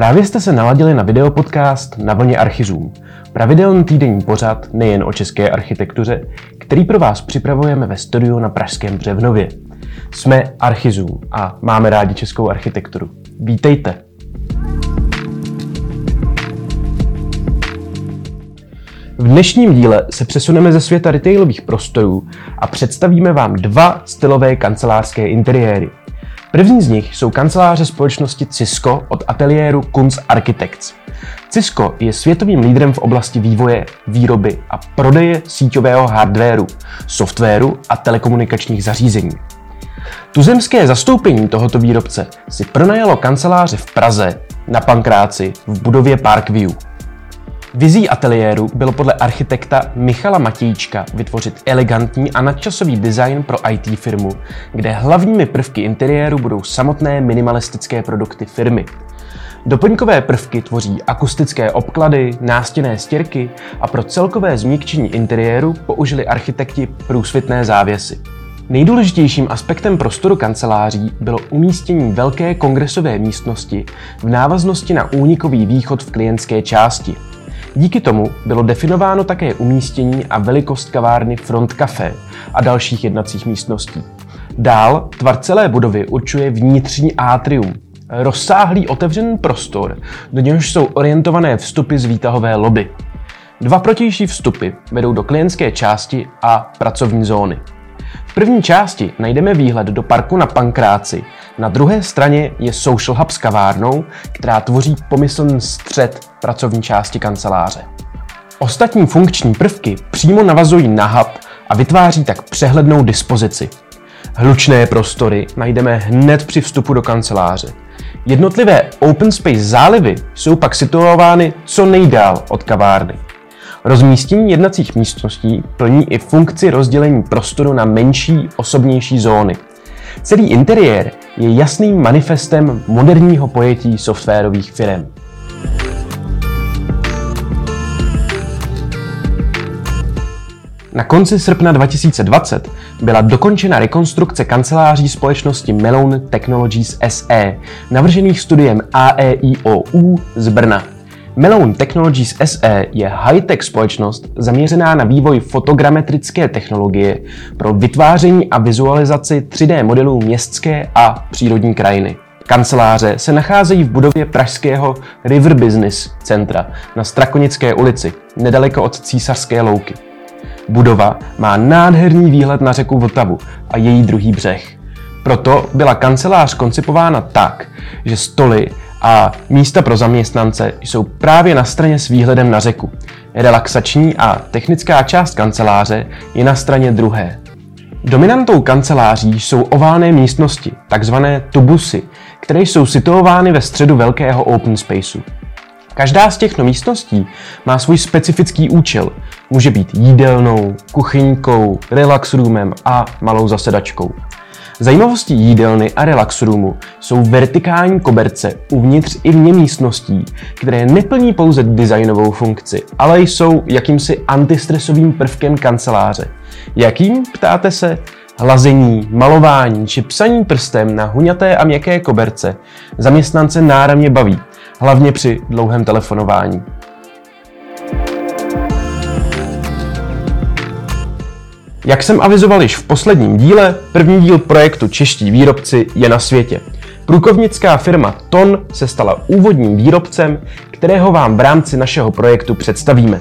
Právě jste se naladili na videopodcast Na vlně Archizum, pravidelný týdenní pořad nejen o české architektuře, který pro vás připravujeme ve studiu na pražském Břevnově. Jsme Archizum a máme rádi českou architekturu. Vítejte! V dnešním díle se přesuneme ze světa retailových prostorů a představíme vám dva stylové kancelářské interiéry. První z nich jsou kanceláře společnosti Cisco od ateliéru Kunst Architects. Cisco je světovým lídrem v oblasti vývoje, výroby a prodeje síťového hardwaru, softwaru a telekomunikačních zařízení. Tuzemské zastoupení tohoto výrobce si pronajalo kanceláře v Praze, na Pankráci, v budově Parkview. Vizí ateliéru bylo podle architekta Michala Matějčka vytvořit elegantní a nadčasový design pro IT firmu, kde hlavními prvky interiéru budou samotné minimalistické produkty firmy. Doplňkové prvky tvoří akustické obklady, nástěnné stěrky a pro celkové změkčení interiéru použili architekti průsvitné závěsy. Nejdůležitějším aspektem prostoru kanceláří bylo umístění velké kongresové místnosti v návaznosti na únikový východ v klientské části. Díky tomu bylo definováno také umístění a velikost kavárny Front Café a dalších jednacích místností. Dál tvar celé budovy určuje vnitřní atrium, rozsáhlý otevřený prostor, do něhož jsou orientované vstupy z výtahové lobby. Dva protější vstupy vedou do klientské části a pracovní zóny. V první části najdeme výhled do parku na Pankráci, na druhé straně je Social Hub s kavárnou, která tvoří pomyslný střed pracovní části kanceláře. Ostatní funkční prvky přímo navazují na hub a vytváří tak přehlednou dispozici. Hlučné prostory najdeme hned při vstupu do kanceláře. Jednotlivé open space zálivy jsou pak situovány co nejdál od kavárny. Rozmístění jednacích místností plní i funkci rozdělení prostoru na menší, osobnější zóny. Celý interiér je jasným manifestem moderního pojetí softwarových firem. Na konci srpna 2020 byla dokončena rekonstrukce kanceláří společnosti Mellon Technologies SE, navržených studiem AEIOU z Brna. Mellon Technologies SE je high-tech společnost zaměřená na vývoj fotogrametrické technologie pro vytváření a vizualizaci 3D modelů městské a přírodní krajiny. Kanceláře se nacházejí v budově pražského River Business centra na Strakonické ulici, nedaleko od Císařské louky. Budova má nádherný výhled na řeku Vltavu a její druhý břeh. Proto byla kancelář koncipována tak, že stoly a místa pro zaměstnance jsou právě na straně s výhledem na řeku. Relaxační a technická část kanceláře je na straně druhé. Dominantou kanceláří jsou oválné místnosti, takzvané tubusy, které jsou situovány ve středu velkého open spaceu. Každá z těchto místností má svůj specifický účel. Může být jídelnou, kuchyňkou, relax roomem a malou zasedačkou. Zajímavostí jídelny a relax roomu jsou vertikální koberce uvnitř i vně místností, které neplní pouze designovou funkci, ale jsou jakýmsi antistresovým prvkem kanceláře. Jakým, ptáte se? Hlazení, malování či psaní prstem na huňaté a měkké koberce zaměstnance náramně baví, hlavně při dlouhém telefonování. Jak jsem avizoval již v posledním díle, první díl projektu Čeští výrobci je na světě. Průkovnická firma Ton se stala úvodním výrobcem, kterého vám v rámci našeho projektu představíme.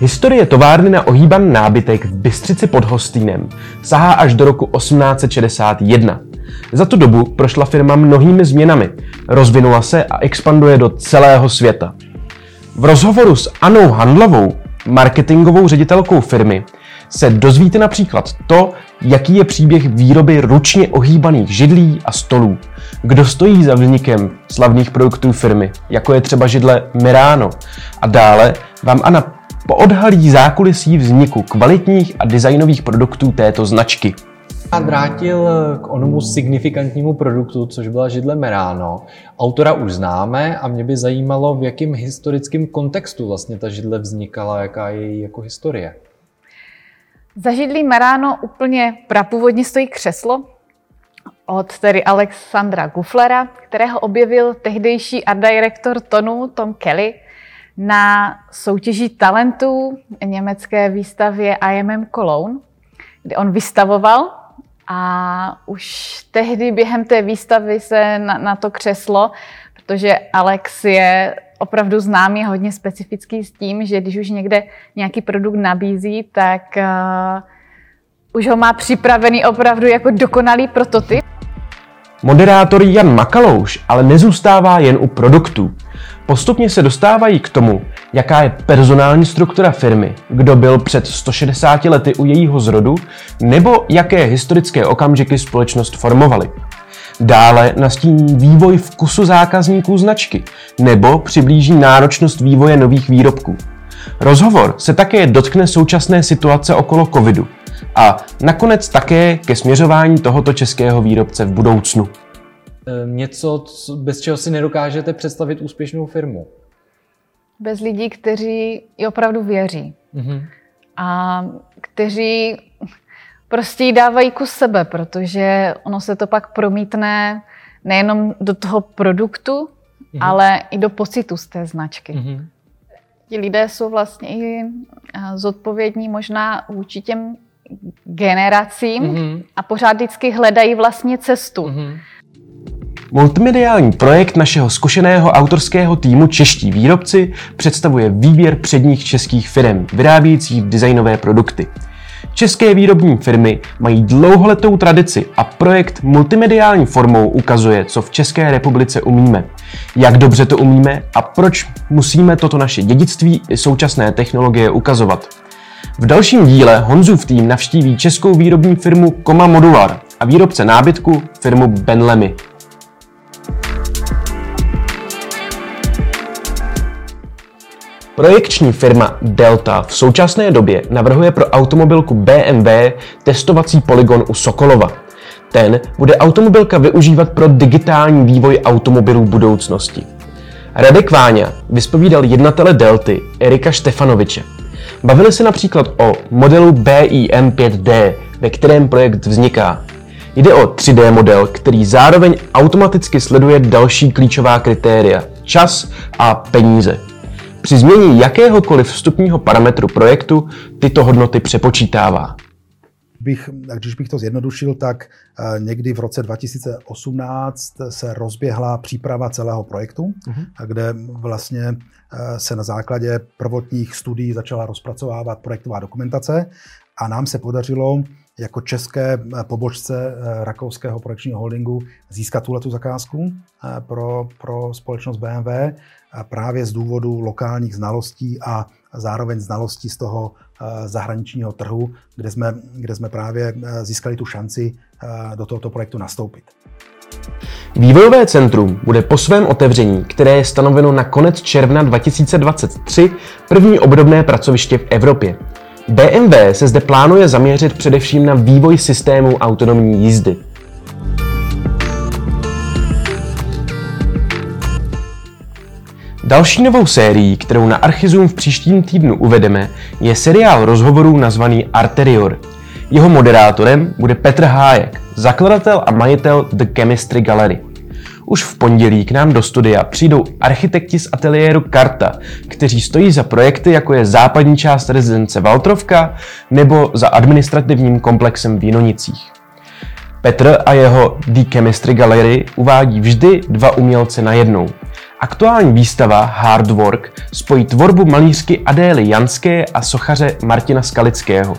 Historie továrny na ohýban nábytek v Bystřici pod Hostýnem sahá až do roku 1861. Za tu dobu prošla firma mnohými změnami, rozvinula se a expanduje do celého světa. V rozhovoru s Annou Handlovou, marketingovou ředitelkou firmy, se dozvíte například to, jaký je příběh výroby ručně ohýbaných židlí a stolů. Kdo stojí za vznikem slavných produktů firmy, jako je třeba židle Merano. A dále vám Anna poodhalí zákulisí vzniku kvalitních a designových produktů této značky. Já vrátil k onomu signifikantnímu produktu, což byla židle Merano. Autora už známe a mě by zajímalo, v jakém historickém kontextu vlastně ta židle vznikala, jaká je její jako historie. Za židlí Merano úplně prapůvodně stojí křeslo. od tedy Alexandra Gufflera, kterého objevil tehdejší art director Tonu Tom Kelly na soutěži talentů německé výstavě IMM Cologne, kde on vystavoval a už tehdy během té výstavy se na to křeslo, protože Alex je opravdu známý, hodně specifický s tím, že když už někde nějaký produkt nabízí, tak už ho má připravený opravdu jako dokonalý prototyp. Moderátor Jan Makalouš ale nezůstává jen u produktů. Postupně se dostávají k tomu, jaká je personální struktura firmy, kdo byl před 160 lety u jejího zrodu, nebo jaké historické okamžiky společnost formovaly. Dále nastíní vývoj vkusu zákazníků značky, nebo přiblíží náročnost vývoje nových výrobků. Rozhovor se také dotkne současné situace okolo covidu a nakonec také ke směřování tohoto českého výrobce v budoucnu. Něco, bez čeho si nedokážete představit úspěšnou firmu? Bez lidí, kteří ji opravdu věří. Mm-hmm. A kteří prostě jí dávají kus sebe, protože ono se to pak promítne nejenom do toho produktu, mm-hmm. ale i do pocitu z té značky. Mm-hmm. Ti lidé jsou vlastně i zodpovědní možná vůči těm generacím mm-hmm. a pořád vždycky hledají vlastně cestu. Mm-hmm. Multimediální projekt našeho zkušeného autorského týmu Čeští výrobci představuje výběr předních českých firem, vyrábějících designové produkty. České výrobní firmy mají dlouholetou tradici a projekt multimediální formou ukazuje, co v České republice umíme, jak dobře to umíme a proč musíme toto naše dědictví i současné technologie ukazovat. V dalším díle Honzův tým navštíví českou výrobní firmu Koma Modular a výrobce nábytku firmu Benlemy. Projekční firma Delta v současné době navrhuje pro automobilku BMW testovací polygon u Sokolova. Ten bude automobilka využívat pro digitální vývoj automobilů budoucnosti. Radek Váňa vyspovídal jednatele Delty Erika Štefanoviče. Bavili se například o modelu BIM5D, ve kterém projekt vzniká. Jde o 3D model, který zároveň automaticky sleduje další klíčová kritéria – čas a peníze. Při změně jakéhokoliv vstupního parametru projektu tyto hodnoty přepočítává. Když bych to zjednodušil, tak někdy v roce 2018 se rozběhla příprava celého projektu, kde vlastně se na základě prvotních studií začala rozpracovávat projektová dokumentace a nám se podařilo jako české pobočce rakouského projekčního holdingu získat tuhletu zakázku pro společnost BMW právě z důvodu lokálních znalostí a zároveň znalostí z toho zahraničního trhu, kde jsme právě získali tu šanci do tohoto projektu nastoupit. Vývojové centrum bude po svém otevření, které je stanoveno na konec června 2023, první obdobné pracoviště v Evropě. BMW se zde plánuje zaměřit především na vývoj systému autonomní jízdy. Další novou sérií, kterou na Archizum v příštím týdnu uvedeme, je seriál rozhovorů nazvaný Arterior. Jeho moderátorem bude Petr Hájek, zakladatel a majitel The Chemistry Gallery. Už v pondělí k nám do studia přijdou architekti z ateliéru Karta, kteří stojí za projekty, jako je západní část rezidence Valtrovka nebo za administrativním komplexem v Jinonicích. Petr a jeho The Chemistry Gallery uvádí vždy dva umělce najednou. Aktuální výstava Hard Work spojí tvorbu malířky Adély Janské a sochaře Martina Skalického.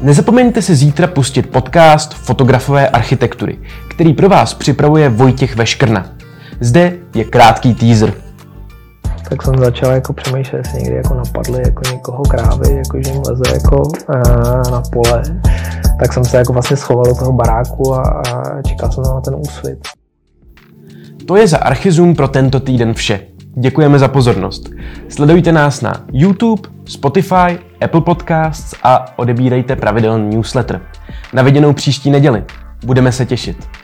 Nezapomeňte si zítra pustit podcast Fotografové architektury, který pro vás připravuje Vojtěch Veškrna. Zde je krátký teaser. Tak jsem začal jako přemýšlet, jestli někdy jako napadly jako někoho krávy, jako že jim leze jako na pole. Tak jsem se jako vlastně schoval do toho baráku a čekal jsem na ten úsvit. To je za Archizum pro tento týden vše. Děkujeme za pozornost. Sledujte nás na YouTube, Spotify, Apple Podcasts a odebírejte pravidelný newsletter. Na viděnou příští neděli. Budeme se těšit.